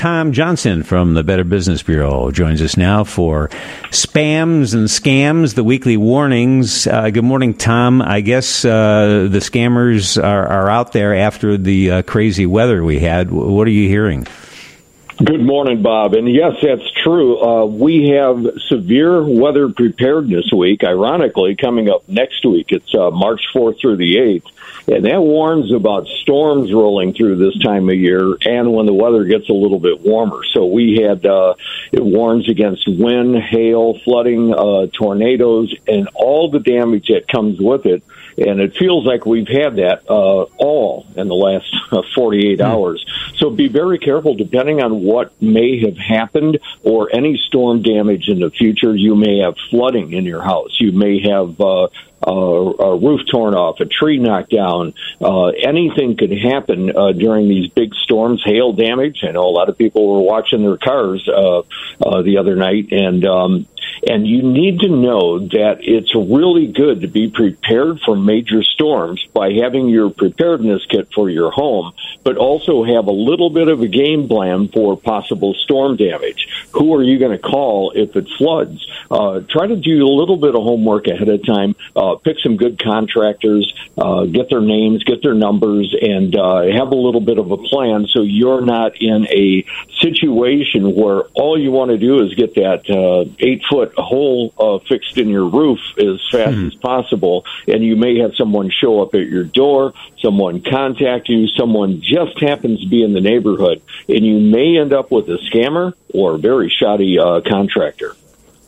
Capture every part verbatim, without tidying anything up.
Tom Johnson from the Better Business Bureau joins us now for Spams and Scams, the weekly warnings. Uh, good morning, Tom. I guess uh, the scammers are, are out there after the uh, crazy weather we had. What are you hearing? Good morning, Bob. And yes, that's true. Uh, we have severe weather preparedness week, ironically, coming up next week. It's uh, March fourth through the eighth. And that warns about storms rolling through this time of year and when the weather gets a little bit warmer. So we had, uh, it warns against wind, hail, flooding, uh, tornadoes, and all the damage that comes with it. And it feels like we've had that uh, all in the last uh, forty-eight hours. So be very careful. Depending on what may have happened or any storm damage in the future, you may have flooding in your house. You may have uh, uh, a roof torn off, a tree knocked down. Uh, anything could happen uh, during these big storms, hail damage. I know a lot of people were watching their cars uh, uh, the other night, and um, and you need to know that it's really good to be prepared for major storms by having your preparedness kit for your home, but also have a little bit of a game plan for possible storm damage. Who are you going to call if it floods? Uh, try to do a little bit of homework ahead of time. Uh, pick some good contractors, uh, get their names, get their numbers, and uh, have a little bit of a plan so you're not in a situation where all you want to do is get that uh, eight-foot hole uh, fixed in your roof as fast mm. as possible, and you may have someone show up at your door, someone contact you, someone just happens to be in the neighborhood, and you may end up with a scammer or a very shoddy uh, contractor.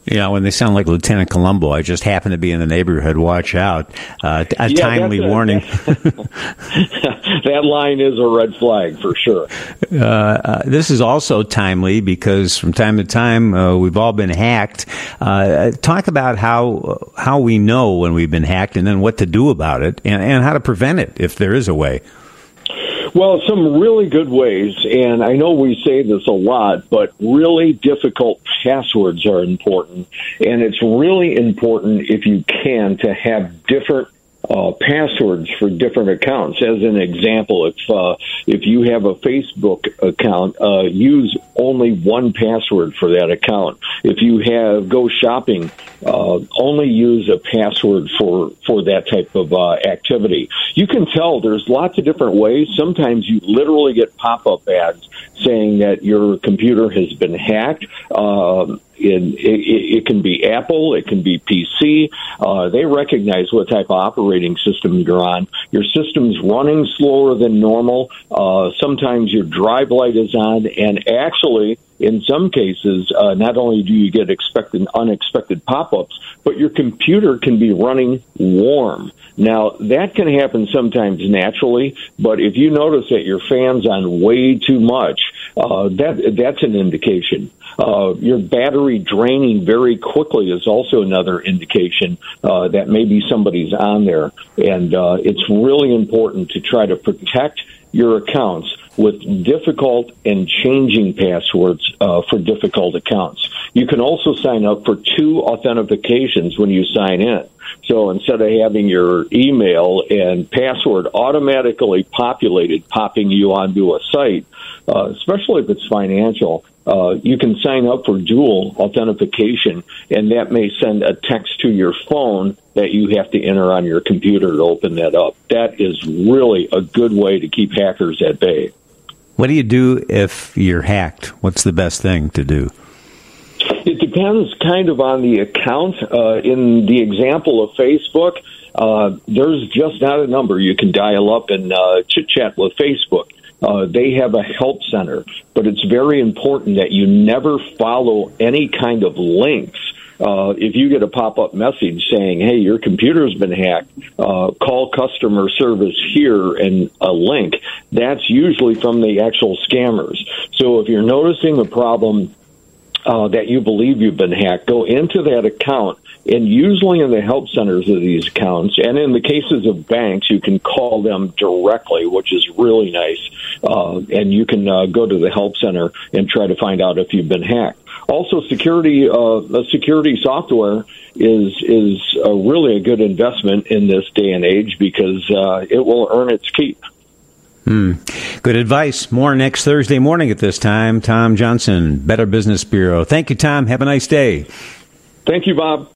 Yeah, when they sound like Lieutenant Colombo, I just happen to be in the neighborhood. Watch out. Uh, a yeah, timely that's a, warning. That line is a red flag for sure. Uh, uh, this is also timely because from time to time uh, we've all been hacked. Uh, talk about how how we know when we've been hacked and then what to do about it and, and how to prevent it if there is a way. Well, some really good ways, and I know we say this a lot, but really difficult passwords are important, and it's really important if you can to have different Uh, passwords for different accounts. As an example, if uh, if you have a Facebook account, uh, use only one password for that account. If you have go shopping, uh, only use a password for for that type of uh, activity. You can tell there's lots of different ways. Sometimes you literally get pop-up ads saying that your computer has been hacked. Um, It, it, it can be Apple, it can be P C. Uh, they recognize what type of operating system you're on. Your system's running slower than normal. Uh, sometimes your drive light is on, and actually, in some cases, uh, not only do you get expected unexpected pop-ups, but your computer can be running warm. Now, that can happen sometimes naturally, but if you notice that your fan's on way too much, uh, that that's an indication. Uh, your battery draining very quickly is also another indication uh, that maybe somebody's on there. And uh, it's really important to try to protect your accounts with difficult and changing passwords uh, for difficult accounts. You can also sign up for two authentications when you sign in. So instead of having your email and password automatically populated, popping you onto a site, uh, especially if it's financial, Uh, you can sign up for dual authentication, and that may send a text to your phone that you have to enter on your computer to open that up. That is really a good way to keep hackers at bay. What do you do if you're hacked? What's the best thing to do? It depends kind of on the account. Uh, in the example of Facebook, uh, there's just not a number you can dial up and uh, chit-chat with Facebook. Uh, they have a help center, but it's very important that you never follow any kind of links. Uh, if you get a pop-up message saying, hey, your computer's been hacked, uh, call customer service here and a link, that's usually from the actual scammers. So if you're noticing a problem uh, that you believe you've been hacked, go into that account. And usually in the help centers of these accounts, and in the cases of banks, you can call them directly, which is really nice. Uh, and you can uh, go to the help center and try to find out if you've been hacked. Also, security uh, security software is is a really a good investment in this day and age because uh, it will earn its keep. Mm. Good advice. More next Thursday morning at this time. Tom Johnson, Better Business Bureau. Thank you, Tom. Have a nice day. Thank you, Bob.